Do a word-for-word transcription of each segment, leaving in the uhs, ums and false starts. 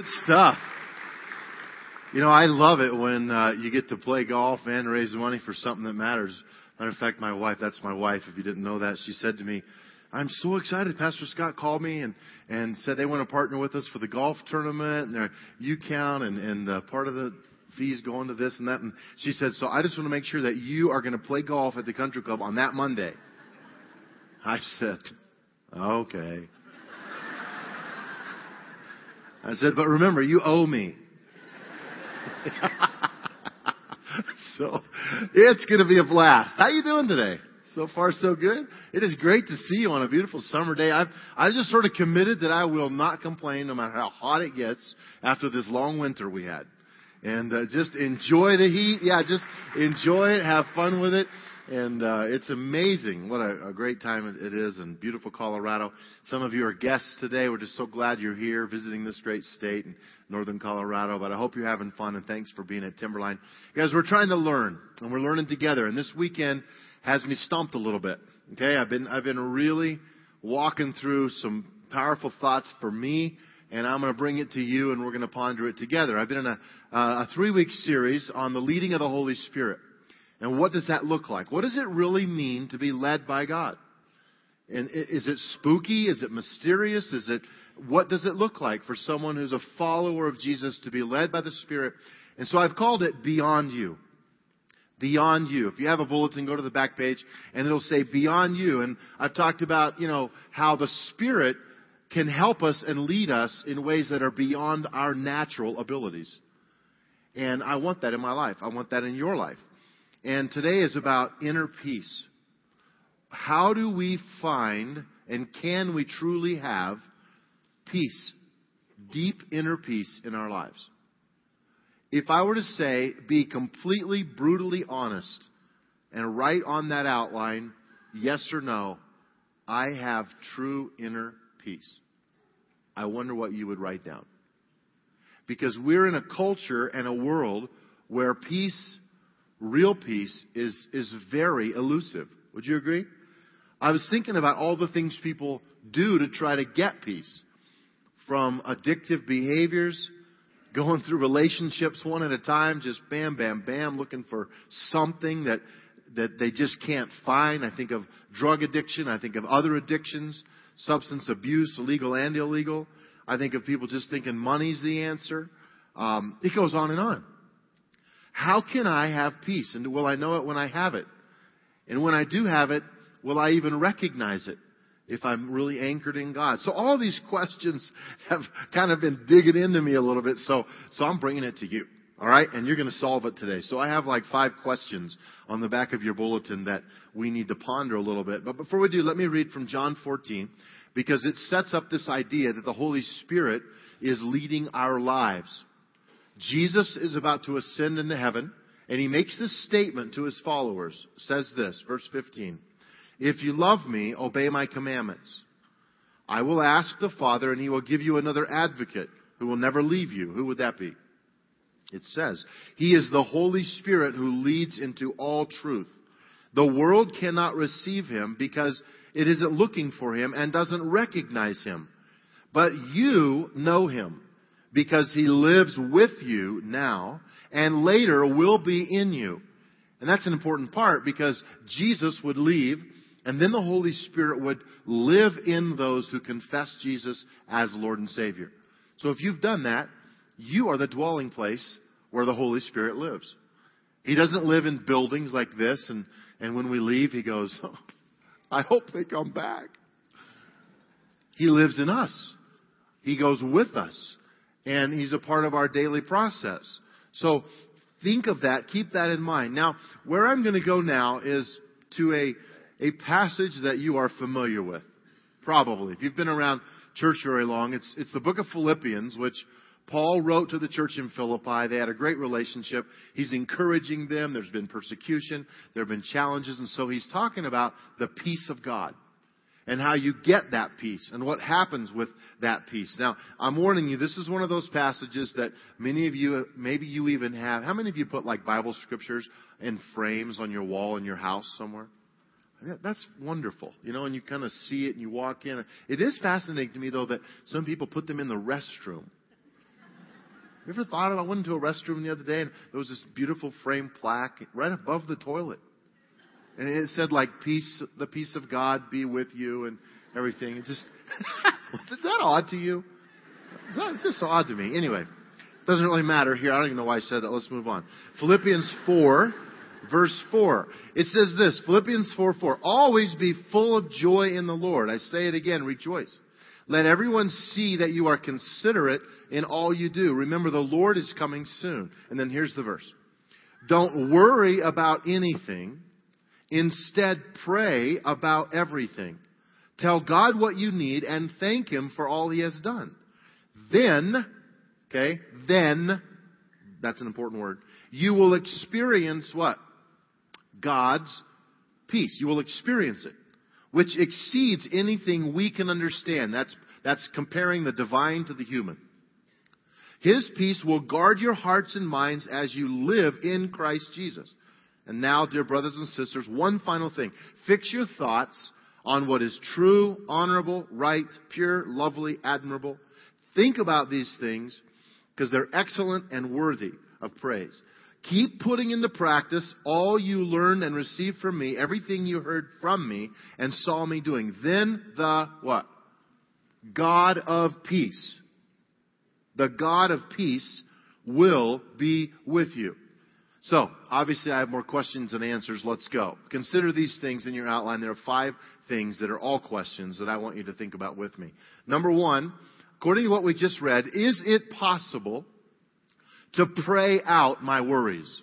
Good stuff. You know, I love it when uh, you get to play golf and raise money for something that matters. Matter of fact, my wife, that's my wife, if you didn't know that, she said to me, I'm so excited. Pastor Scott called me and, and said they want to partner with us for the golf tournament and their U count and, and uh, part of the fees going to this and that. And she said, so I just want to make sure that you are going to play golf at the country club on that Monday. I said, okay. I said, but remember, you owe me. So, it's going to be a blast. How you doing today? So far, so good. It is great to see you on a beautiful summer day. I've I've just sort of committed that I will not complain no matter how hot it gets after this long winter we had. And uh, just enjoy the heat. Yeah, just enjoy it. Have fun with it. And uh, it's amazing what a, a great time it is in beautiful Colorado. Some of you are guests today. We're just so glad you're here visiting this great state in northern Colorado. But I hope you're having fun, and thanks for being at Timberline. Guys, we're trying to learn, and we're learning together. And this weekend has me stumped a little bit. Okay, I've been I've been really walking through some powerful thoughts for me. And I'm going to bring it to you, and we're going to ponder it together. I've been in a, uh, a three-week series on the leading of the Holy Spirit. And what does that look like? What does it really mean to be led by God? And is it spooky? Is it mysterious? Is it, what does it look like for someone who's a follower of Jesus to be led by the Spirit? And so I've called it Beyond You. Beyond You. If you have a bulletin, go to the back page, and it'll say Beyond You. And I've talked about, you know, how the Spirit can help us and lead us in ways that are beyond our natural abilities. And I want that in my life. I want that in your life. And today is about inner peace. How do we find and can we truly have peace, deep inner peace in our lives? If I were to say, be completely, brutally honest and write on that outline, yes or no, I have true inner peace. I wonder what you would write down. Because we're in a culture and a world where peace, real peace, is is very elusive. Would you agree? I was thinking about all the things people do to try to get peace. From addictive behaviors, going through relationships one at a time, just bam, bam, bam, looking for something that that they just can't find. I think of drug addiction. I think of other addictions. Substance abuse, legal and illegal. I think of people just thinking money's the answer. Um, it goes on and on. How can I have peace? And will I know it when I have it? And when I do have it, will I even recognize it if I'm really anchored in God? So all these questions have kind of been digging into me a little bit. So, so I'm bringing it to you. All right. And you're going to solve it today. So I have like five questions on the back of your bulletin that we need to ponder a little bit. But before we do, let me read from John fourteen, because it sets up this idea that the Holy Spirit is leading our lives. Jesus is about to ascend into heaven, and he makes this statement to his followers. It says this, verse fifteen. If you love me, obey my commandments. I will ask the Father, and he will give you another advocate who will never leave you. Who would that be? It says, he is the Holy Spirit who leads into all truth. The world cannot receive him because it isn't looking for him and doesn't recognize him. But you know him because he lives with you now and later will be in you. And that's an important part, because Jesus would leave and then the Holy Spirit would live in those who confess Jesus as Lord and Savior. So if you've done that, you are the dwelling place where the Holy Spirit lives. He doesn't live in buildings like this. And, and when we leave, he goes, oh, I hope they come back. He lives in us. He goes with us. And he's a part of our daily process. So think of that. Keep that in mind. Now, where I'm going to go now is to a, a passage that you are familiar with. Probably. If you've been around church very long, it's, it's the book of Philippians, which Paul wrote to the church in Philippi. They had a great relationship. He's encouraging them. There's been persecution. There have been challenges. And so he's talking about the peace of God and how you get that peace and what happens with that peace. Now, I'm warning you, this is one of those passages that many of you, maybe you even have. How many of you put like Bible scriptures in frames on your wall in your house somewhere? That's wonderful, you know, and you kind of see it and you walk in. It is fascinating to me, though, that some people put them in the restroom. You ever thought of it? I went into a restroom the other day, and there was this beautiful framed plaque right above the toilet. And it said, like, peace, the peace of God be with you and everything. It just, is that odd to you? It's, not, it's just odd to me. Anyway, it doesn't really matter here. I don't even know why I said that. Let's move on. Philippians four, verse four. It says this, Philippians four, four. Always be full of joy in the Lord. I say it again, rejoice. Let everyone see that you are considerate in all you do. Remember, the Lord is coming soon. And then here's the verse. Don't worry about anything. Instead, pray about everything. Tell God what you need and thank Him for all He has done. Then, okay, then, that's an important word, you will experience what? God's peace. You will experience it, which exceeds anything we can understand. That's, that's comparing the divine to the human. His peace will guard your hearts and minds as you live in Christ Jesus. And now, dear brothers and sisters, one final thing. Fix your thoughts on what is true, honorable, right, pure, lovely, admirable. Think about these things because they're excellent and worthy of praise. Keep putting into practice all you learned and received from me, everything you heard from me and saw me doing. Then the what? God of peace. The God of peace will be with you. So, obviously, I have more questions than answers. Let's go. Consider these things in your outline. There are five things that are all questions that I want you to think about with me. Number one, according to what we just read, is it possible to pray out my worries?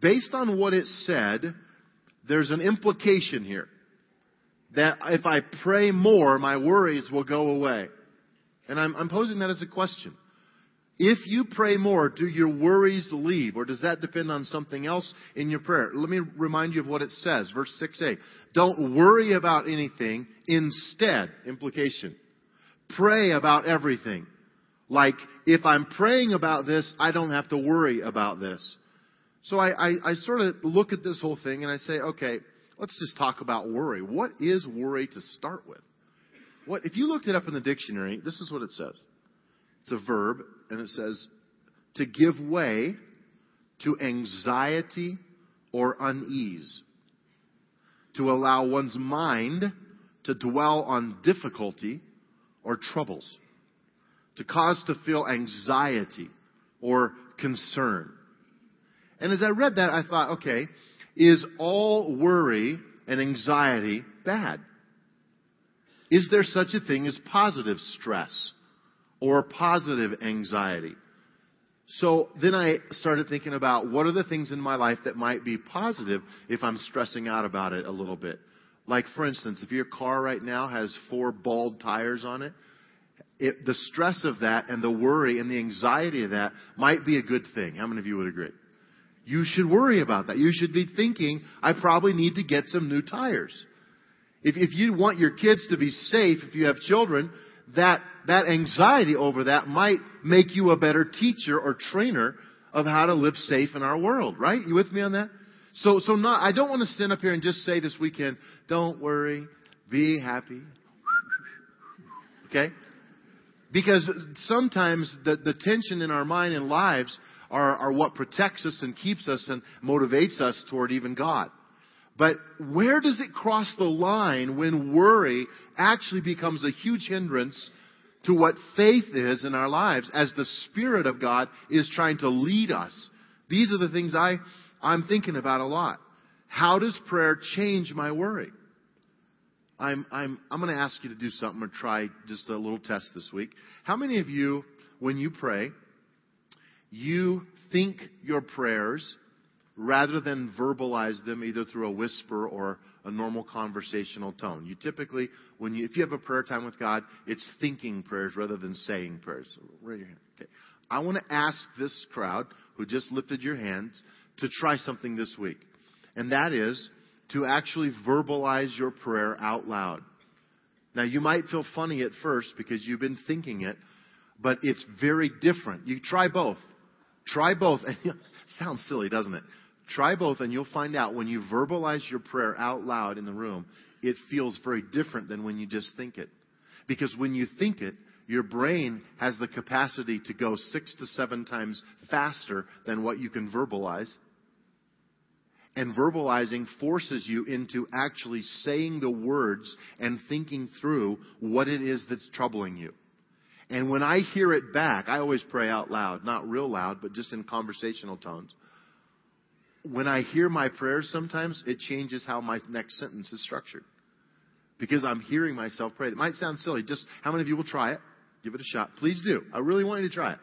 Based on what it said, there's an implication here that if I pray more, my worries will go away. And I'm, I'm posing that as a question. If you pray more, do your worries leave? Or does that depend on something else in your prayer? Let me remind you of what it says. Verse six a. Don't worry about anything. Instead, implication, pray about everything. Like, if I'm praying about this, I don't have to worry about this. So I, I, I sort of look at this whole thing and I say, okay, let's just talk about worry. What is worry to start with? What, if you looked it up in the dictionary, this is what it says. It's a verb, and it says, to give way to anxiety or unease, to allow one's mind to dwell on difficulty or troubles, to cause to feel anxiety or concern. And as I read that, I thought, okay, is all worry and anxiety bad? Is there such a thing as positive stress? Or positive anxiety. So then I started thinking about what are the things in my life that might be positive if I'm stressing out about it a little bit. Like, for instance, if your car right now has four bald tires on it, it the stress of that and the worry and the anxiety of that might be a good thing. How many of you would agree? You should worry about that. You should be thinking, I probably need to get some new tires. If, if you want your kids to be safe, if you have children, that that anxiety over that might make you a better teacher or trainer of how to live safe in our world, right? You with me on that? So, so not, I don't want to stand up here and just say this weekend, don't worry, be happy. Okay? Because sometimes the, the tension in our mind and lives are, are what protects us and keeps us and motivates us toward even God. But where does it cross the line when worry actually becomes a huge hindrance to what faith is in our lives as the Spirit of God is trying to lead us? These are the things I, I'm thinking about a lot. How does prayer change my worry? I'm, I'm, I'm going to ask you to do something or try just a little test this week. How many of you, when you pray, you think your prayers rather than verbalize them either through a whisper or a normal conversational tone? You typically, when you, if you have a prayer time with God, it's thinking prayers rather than saying prayers. So raise your hand. Okay. I want to ask this crowd who just lifted your hands to try something this week. And that is to actually verbalize your prayer out loud. Now, you might feel funny at first because you've been thinking it, but it's very different. You try both. Try both. Sounds silly, doesn't it? Try both and you'll find out when you verbalize your prayer out loud in the room, it feels very different than when you just think it. Because when you think it, Your brain has the capacity to go six to seven times faster than what you can verbalize. And verbalizing forces you into actually saying the words and thinking through what it is that's troubling you. And when I hear it back, I always pray out loud, not real loud, but just in conversational tones. When I hear my prayers sometimes, it changes how my next sentence is structured. Because I'm hearing myself pray. It might sound silly. Just how many of you will try it? Give it a shot. Please do. I really want you to try it.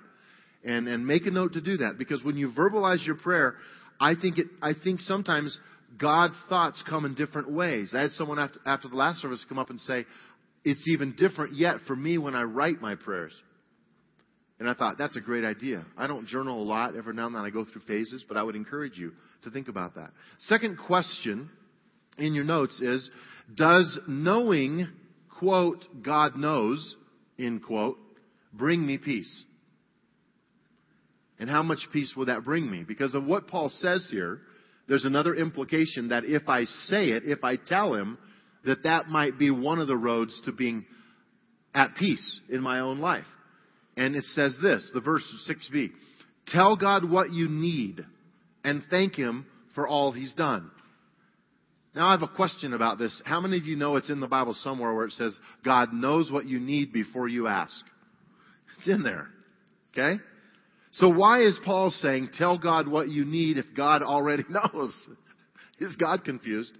And and make a note to do that. Because when you verbalize your prayer, I think it, I think sometimes God's thoughts come in different ways. I had someone after, after the last service come up and say, it's even different yet for me when I write my prayers. And I thought, that's a great idea. I don't journal a lot. Every now and then I go through phases, but I would encourage you to think about that. Second question in your notes is, does knowing, quote, God knows, end quote, bring me peace? And how much peace will that bring me? Because of what Paul says here, there's another implication that if I say it, if I tell him, that that might be one of the roads to being at peace in my own life. And it says this, the verse six b, tell God what you need and thank him for all he's done. Now, I have a question about this. How many of you know it's in the Bible somewhere where it says God knows what you need before you ask? It's in there. Okay? So why is Paul saying, tell God what you need if God already knows? Is God confused?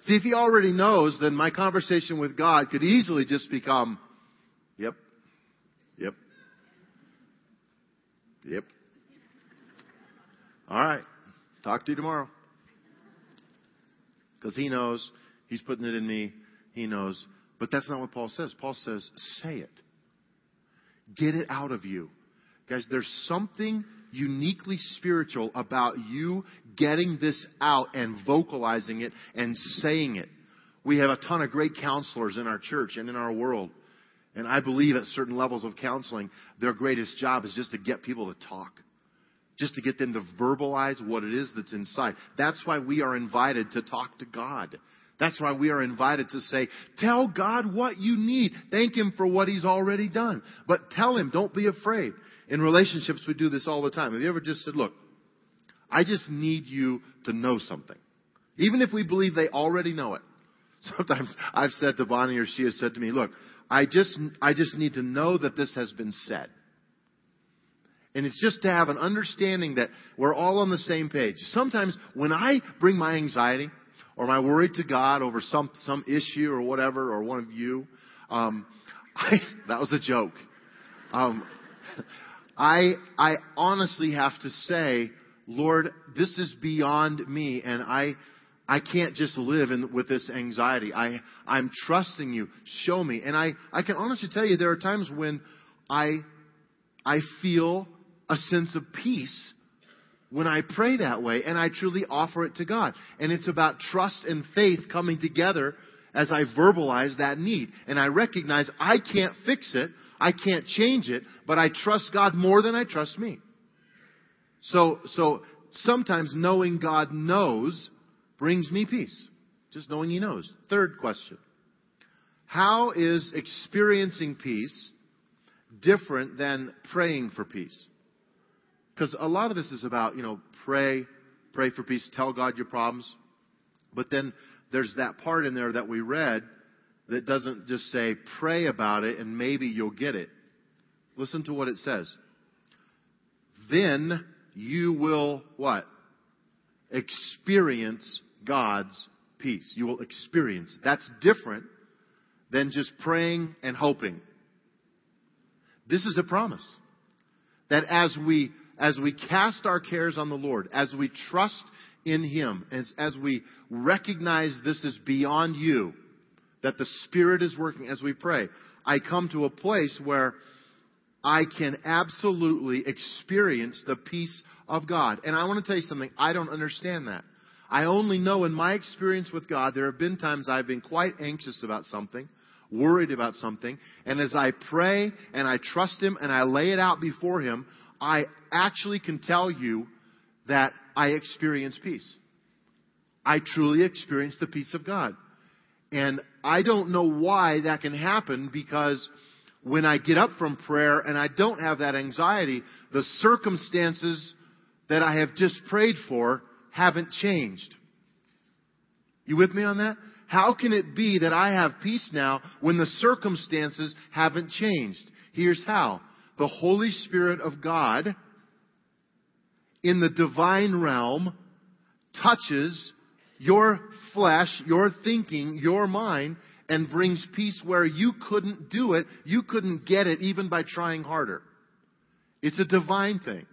See, if he already knows, then my conversation with God could easily just become, yep, yep, yep. All right, talk to you tomorrow. Because he knows, he's putting it in me, he knows. But that's not what Paul says. Paul says, say it. Get it out of you. Guys, there's something uniquely spiritual about you getting this out and vocalizing it and saying it. We have a ton of great counselors in our church and in our world. And I believe at certain levels of counseling, their greatest job is just to get people to talk. Just to get them to verbalize what it is that's inside. That's why we are invited to talk to God. That's why we are invited to say, tell God what you need. Thank him for what he's already done. But tell him, don't be afraid. In relationships, we do this all the time. Have you ever just said, look, I just need you to know something. Even if we believe they already know it. Sometimes I've said to Bonnie, or she has said to me, look, I just, I just need to know that this has been said. And it's just to have an understanding that we're all on the same page. Sometimes when I bring my anxiety or my worry to God over some some issue or whatever, or one of you, um, I, that was a joke. Um, I I honestly have to say, Lord, this is beyond me, and I I can't just live in, with this anxiety. I I'm trusting you. Show me. And I I can honestly tell you, there are times when I I feel a sense of peace when I pray that way, and I truly offer it to God. And it's about trust and faith coming together as I verbalize that need. And I recognize I can't fix it. I can't change it, but I trust God more than I trust me. So, so sometimes knowing God knows brings me peace. Just knowing he knows. Third question. How is experiencing peace different than praying for peace? Because a lot of this is about, you know, pray, pray for peace, tell God your problems. But then there's that part in there that we read that doesn't just say pray about it and maybe you'll get it. Listen to what it says. Then you will what? Experience God's peace. You will experience it. That's different than just praying and hoping. This is a promise that as we as we cast our cares on the Lord, as we trust in him, as, as we recognize this is beyond you, that the Spirit is working as we pray, I come to a place where I can absolutely experience the peace of God. And I want to tell you something. I don't understand that. I only know in my experience with God, there have been times I've been quite anxious about something, worried about something, and as I pray and I trust him and I lay it out before him, I actually can tell you that I experience peace. I truly experience the peace of God. And I don't know why that can happen, because when I get up from prayer and I don't have that anxiety, the circumstances that I have just prayed for haven't changed. You with me on that? How can it be that I have peace now when the circumstances haven't changed? Here's how. The Holy Spirit of God in the divine realm touches your flesh, your thinking, your mind, and brings peace where you couldn't do it. You couldn't get it even by trying harder. It's a divine thing.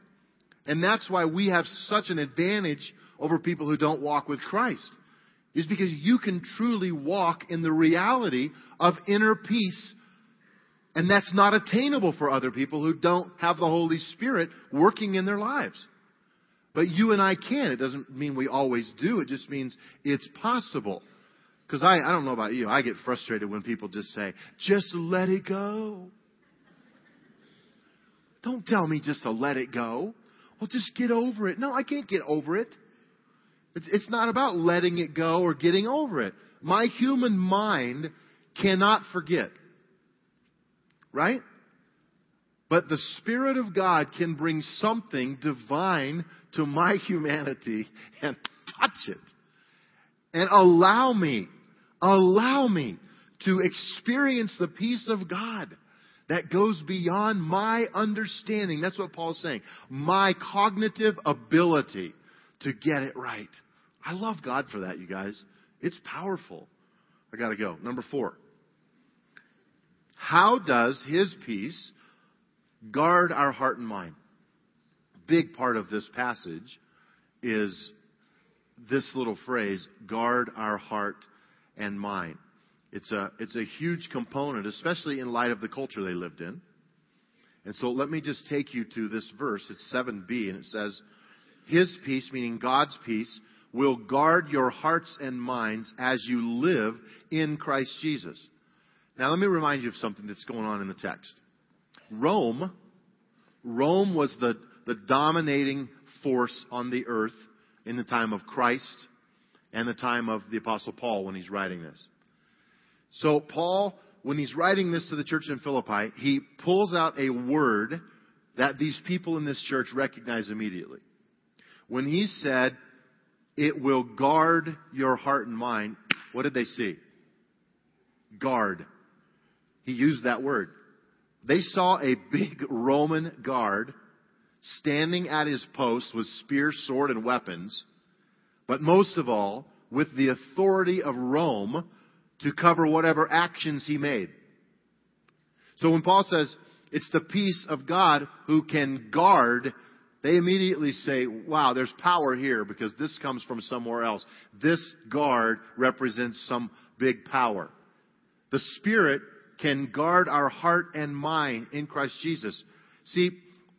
And that's why we have such an advantage over people who don't walk with Christ. Is because you can truly walk in the reality of inner peace. And that's not attainable for other people who don't have the Holy Spirit working in their lives. But you and I can. It doesn't mean we always do. It just means it's possible. Because I, I don't know about you. I get frustrated when people just say, just let it go. Don't tell me just to let it go. Well, just get over it. No, I can't get over it. It's not about letting it go or getting over it. My human mind cannot forget. Right? But the Spirit of God can bring something divine to my humanity and touch it. And allow me, allow me to experience the peace of God that goes beyond my understanding. That's what Paul's saying. My cognitive ability to get it right. I love God for that, you guys. It's powerful. I got to go. Number four. How does His peace guard our heart and mind? Big part of this passage is this little phrase, guard our heart and mind. It's a, it's a huge component, especially in light of the culture they lived in. And so let me just take you to this verse. It's seven B, and it says, His peace, meaning God's peace, will guard your hearts and minds as you live in Christ Jesus. Now, let me remind you of something that's going on in the text. Rome, Rome was the, the dominating force on the earth in the time of Christ and the time of the Apostle Paul when he's writing this. So Paul, when he's writing this to the church in Philippi, he pulls out a word that these people in this church recognize immediately. When he said, it will guard your heart and mind, what did they see? Guard. He used that word. They saw a big Roman guard standing at his post with spear, sword, and weapons, but most of all, with the authority of Rome to cover whatever actions he made. So when Paul says, it's the peace of God who can guard, they immediately say, wow, there's power here because this comes from somewhere else. This guard represents some big power. The Spirit can guard our heart and mind in Christ Jesus. See,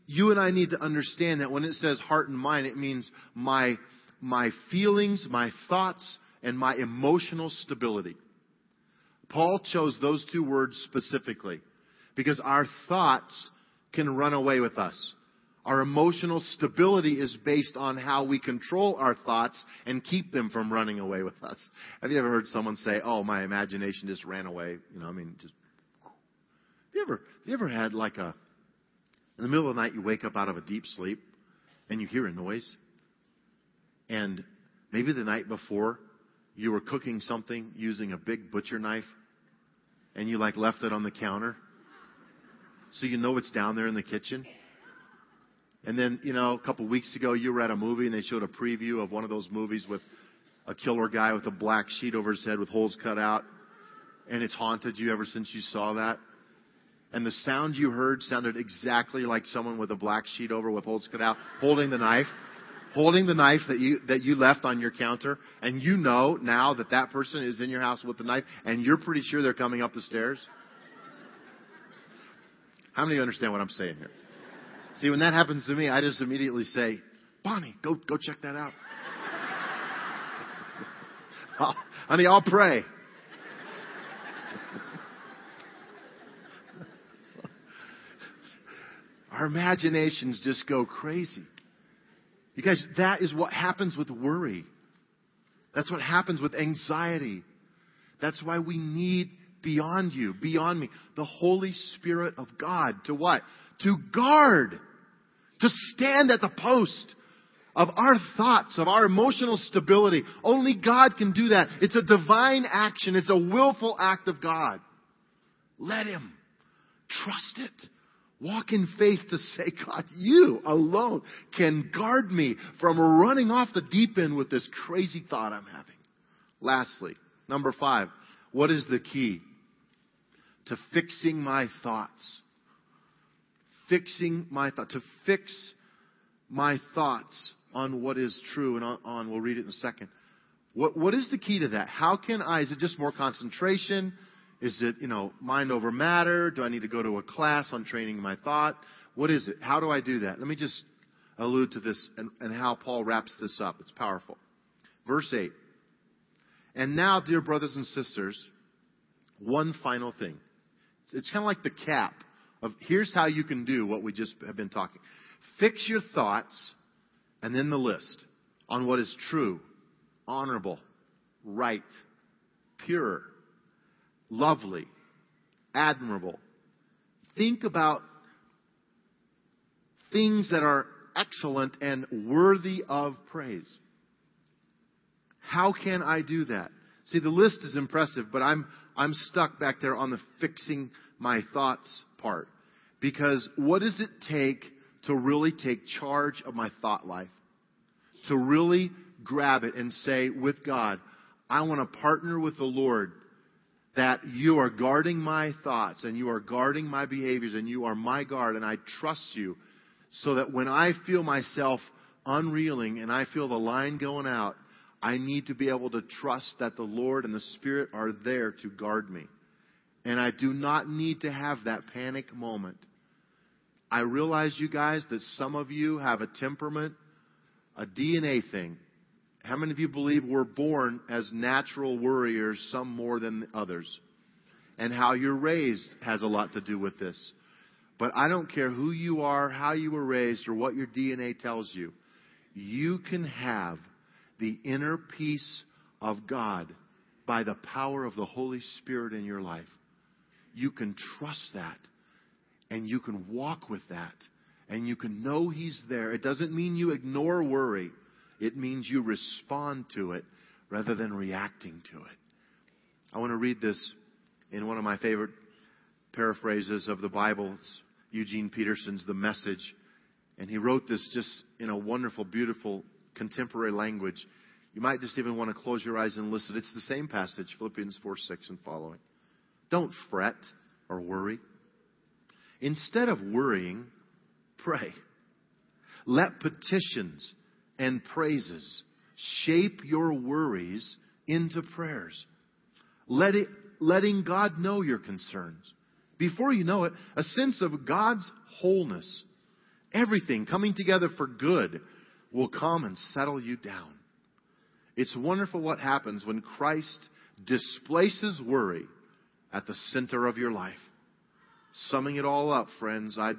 you and I need to understand that when it says heart and mind, it means my, my feelings, my thoughts, and my emotional stability. Paul chose those two words specifically because our thoughts can run away with us. Our emotional stability is based on how we control our thoughts and keep them from running away with us. Have you ever heard someone say, oh, my imagination just ran away? You know, I mean, just. Have you ever, have you ever had like a, in the middle of the night, you wake up out of a deep sleep and you hear a noise? And maybe the night before you were cooking something using a big butcher knife and you like left it on the counter. So you know it's down there in the kitchen. And then, you know, a couple weeks ago, you were at a movie and they showed a preview of one of those movies with a killer guy with a black sheet over his head with holes cut out. And it's haunted you ever since you saw that. And the sound you heard sounded exactly like someone with a black sheet over with holes cut out, holding the knife, holding the knife that you, that you left on your counter. And you know now that that person is in your house with the knife and you're pretty sure they're coming up the stairs. How many of you understand what I'm saying here? See, when that happens to me, I just immediately say, Bonnie, go go check that out. I'll, honey, I'll pray. Our imaginations just go crazy. You guys, that is what happens with worry. That's what happens with anxiety. That's why we need beyond you, beyond me, the Holy Spirit of God to what? To guard, to stand at the post of our thoughts, of our emotional stability. Only God can do that. It's a divine action. It's a willful act of God. Let Him. Trust it. Walk in faith to say, God, you alone can guard me from running off the deep end with this crazy thought I'm having. Lastly, number five, what is the key to fixing my thoughts? Fixing my thoughts. To fix my thoughts on what is true and on, on we'll read it in a second. What what is the key to that? How can I? Is it just more concentration? Is it, you know, mind over matter? Do I need to go to a class on training my thought? What is it? How do I do that? Let me just allude to this and, and how Paul wraps this up. It's powerful. Verse eight. And now, dear brothers and sisters, one final thing. It's kind of like the cap of here's how you can do what we just have been talking. Fix your thoughts, and then the list, on what is true, honorable, right, pure, lovely, admirable. Think about things that are excellent and worthy of praise. How can I do that? See, the list is impressive, but I'm I'm stuck back there on the fixing my thoughts part. Because what does it take to really take charge of my thought life? To really grab it and say, with God, I want to partner with the Lord that you are guarding my thoughts and you are guarding my behaviors and you are my guard and I trust you so that when I feel myself unreeling and I feel the line going out, I need to be able to trust that the Lord and the Spirit are there to guard me. And I do not need to have that panic moment. I realize, you guys, that some of you have a temperament, a D N A thing. How many of you believe we're born as natural worriers, some more than others? And how you're raised has a lot to do with this. But I don't care who you are, how you were raised, or what your D N A tells you. You can have the inner peace of God by the power of the Holy Spirit in your life. You can trust that. And you can walk with that. And you can know He's there. It doesn't mean you ignore worry. It means you respond to it rather than reacting to it. I want to read this in one of my favorite paraphrases of the Bible. It's Eugene Peterson's The Message. And he wrote this just in a wonderful, beautiful, contemporary language. You might just even want to close your eyes and listen. It's the same passage, Philippians four, six and following. Don't fret or worry. Instead of worrying, pray. Let petitions and praises shape your worries into prayers. Let it, letting God know your concerns. Before you know it, a sense of God's wholeness, everything coming together for good, will come and settle you down. It's wonderful what happens when Christ displaces worry at the center of your life. Summing it all up, friends, I'd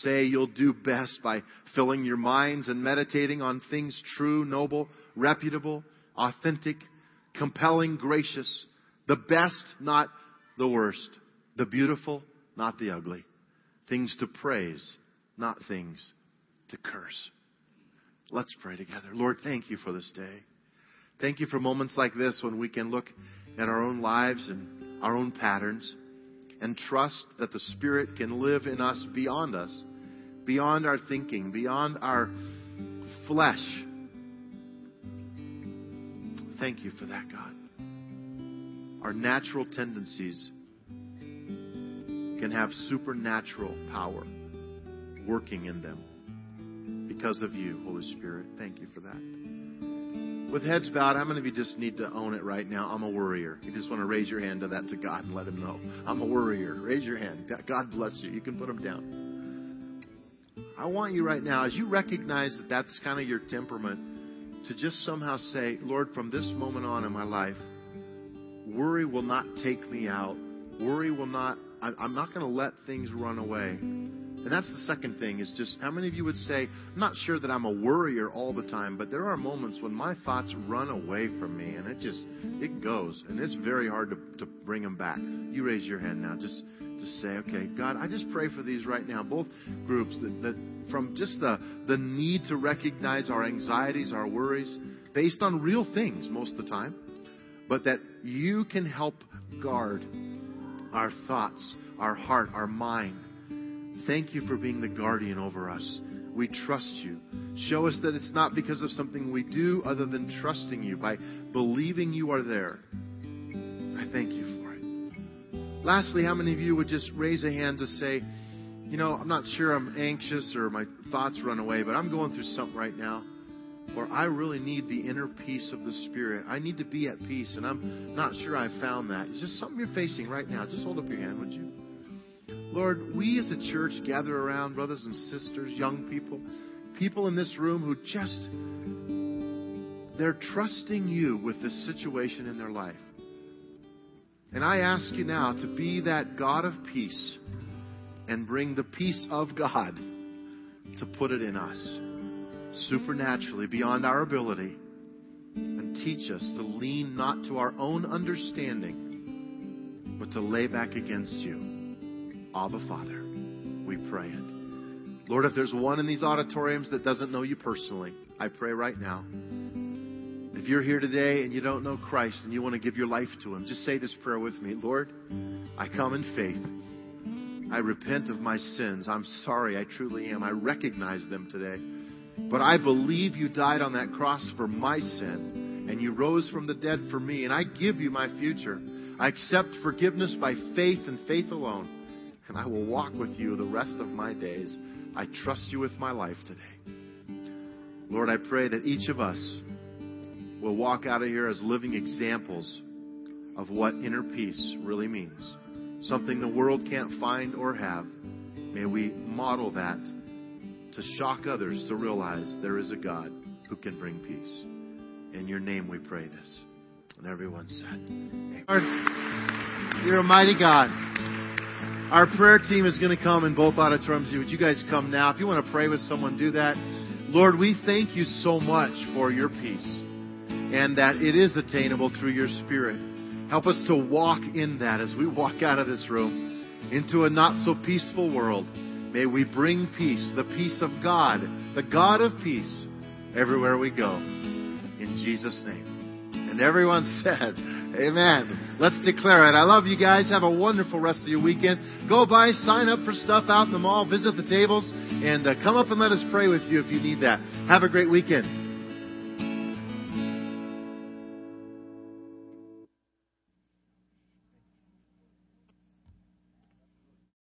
say you'll do best by filling your minds and meditating on things true, noble, reputable, authentic, compelling, gracious, the best, not the worst, the beautiful, not the ugly, things to praise, not things to curse. Let's pray together. Lord, thank you for this day. Thank you for moments like this when we can look at our own lives and our own patterns. And trust that the Spirit can live in us beyond us, beyond our thinking, beyond our flesh. Thank you for that, God. Our natural tendencies can have supernatural power working in them because of you, Holy Spirit. Thank you for that. With heads bowed, how many of you just need to own it right now? I'm a worrier. You just want to raise your hand to that to God and let Him know. I'm a worrier. Raise your hand. God bless you. You can put them down. I want you right now, as you recognize that that's kind of your temperament, to just somehow say, Lord, from this moment on in my life, worry will not take me out. Worry will not, I'm not going to let things run away. And that's the second thing, is just how many of you would say, I'm not sure that I'm a worrier all the time, but there are moments when my thoughts run away from me, and it just, it goes. And it's very hard to, to bring them back. You raise your hand now. Just to say, okay, God, I just pray for these right now, both groups, that, that from just the, the need to recognize our anxieties, our worries, based on real things most of the time, but that you can help guard our thoughts, our heart, our mind. Thank you for being the guardian over us. We trust you. Show us that it's not because of something we do other than trusting you, by believing you are there. I thank you for it. Lastly, how many of you would just raise a hand to say, you know, I'm not sure I'm anxious or my thoughts run away, but I'm going through something right now, or I really need the inner peace of the Spirit. I need to be at peace, and I'm not sure I found that. It's just something you're facing right now. Just hold up your hand, would you? Lord, we as a church gather around brothers and sisters, young people, people in this room who just, they're trusting you with this situation in their life. And I ask you now to be that God of peace and bring the peace of God to put it in us supernaturally beyond our ability, and teach us to lean not to our own understanding, but to lay back against you. Abba, Father, we pray it. Lord, if there's one in these auditoriums that doesn't know you personally, I pray right now. If you're here today and you don't know Christ and you want to give your life to him, just say this prayer with me. Lord, I come in faith. I repent of my sins. I'm sorry. I truly am. I recognize them today. But I believe you died on that cross for my sin, and you rose from the dead for me, and I give you my future. I accept forgiveness by faith and faith alone. And I will walk with you the rest of my days. I trust you with my life today. Lord, I pray that each of us will walk out of here as living examples of what inner peace really means. Something the world can't find or have. May we model that to shock others to realize there is a God who can bring peace. In your name we pray this. And everyone said, amen. Lord, you're a mighty God. Our prayer team is going to come in both auditoriums. Would you guys come now? If you want to pray with someone, do that. Lord, we thank you so much for your peace and that it is attainable through your Spirit. Help us to walk in that as we walk out of this room into a not-so-peaceful world. May we bring peace, the peace of God, the God of peace, everywhere we go. In Jesus' name. And everyone said, amen. Let's declare it. I love you guys. Have a wonderful rest of your weekend. Go by, sign up for stuff out in the mall, visit the tables, and uh, come up and let us pray with you if you need that. Have a great weekend.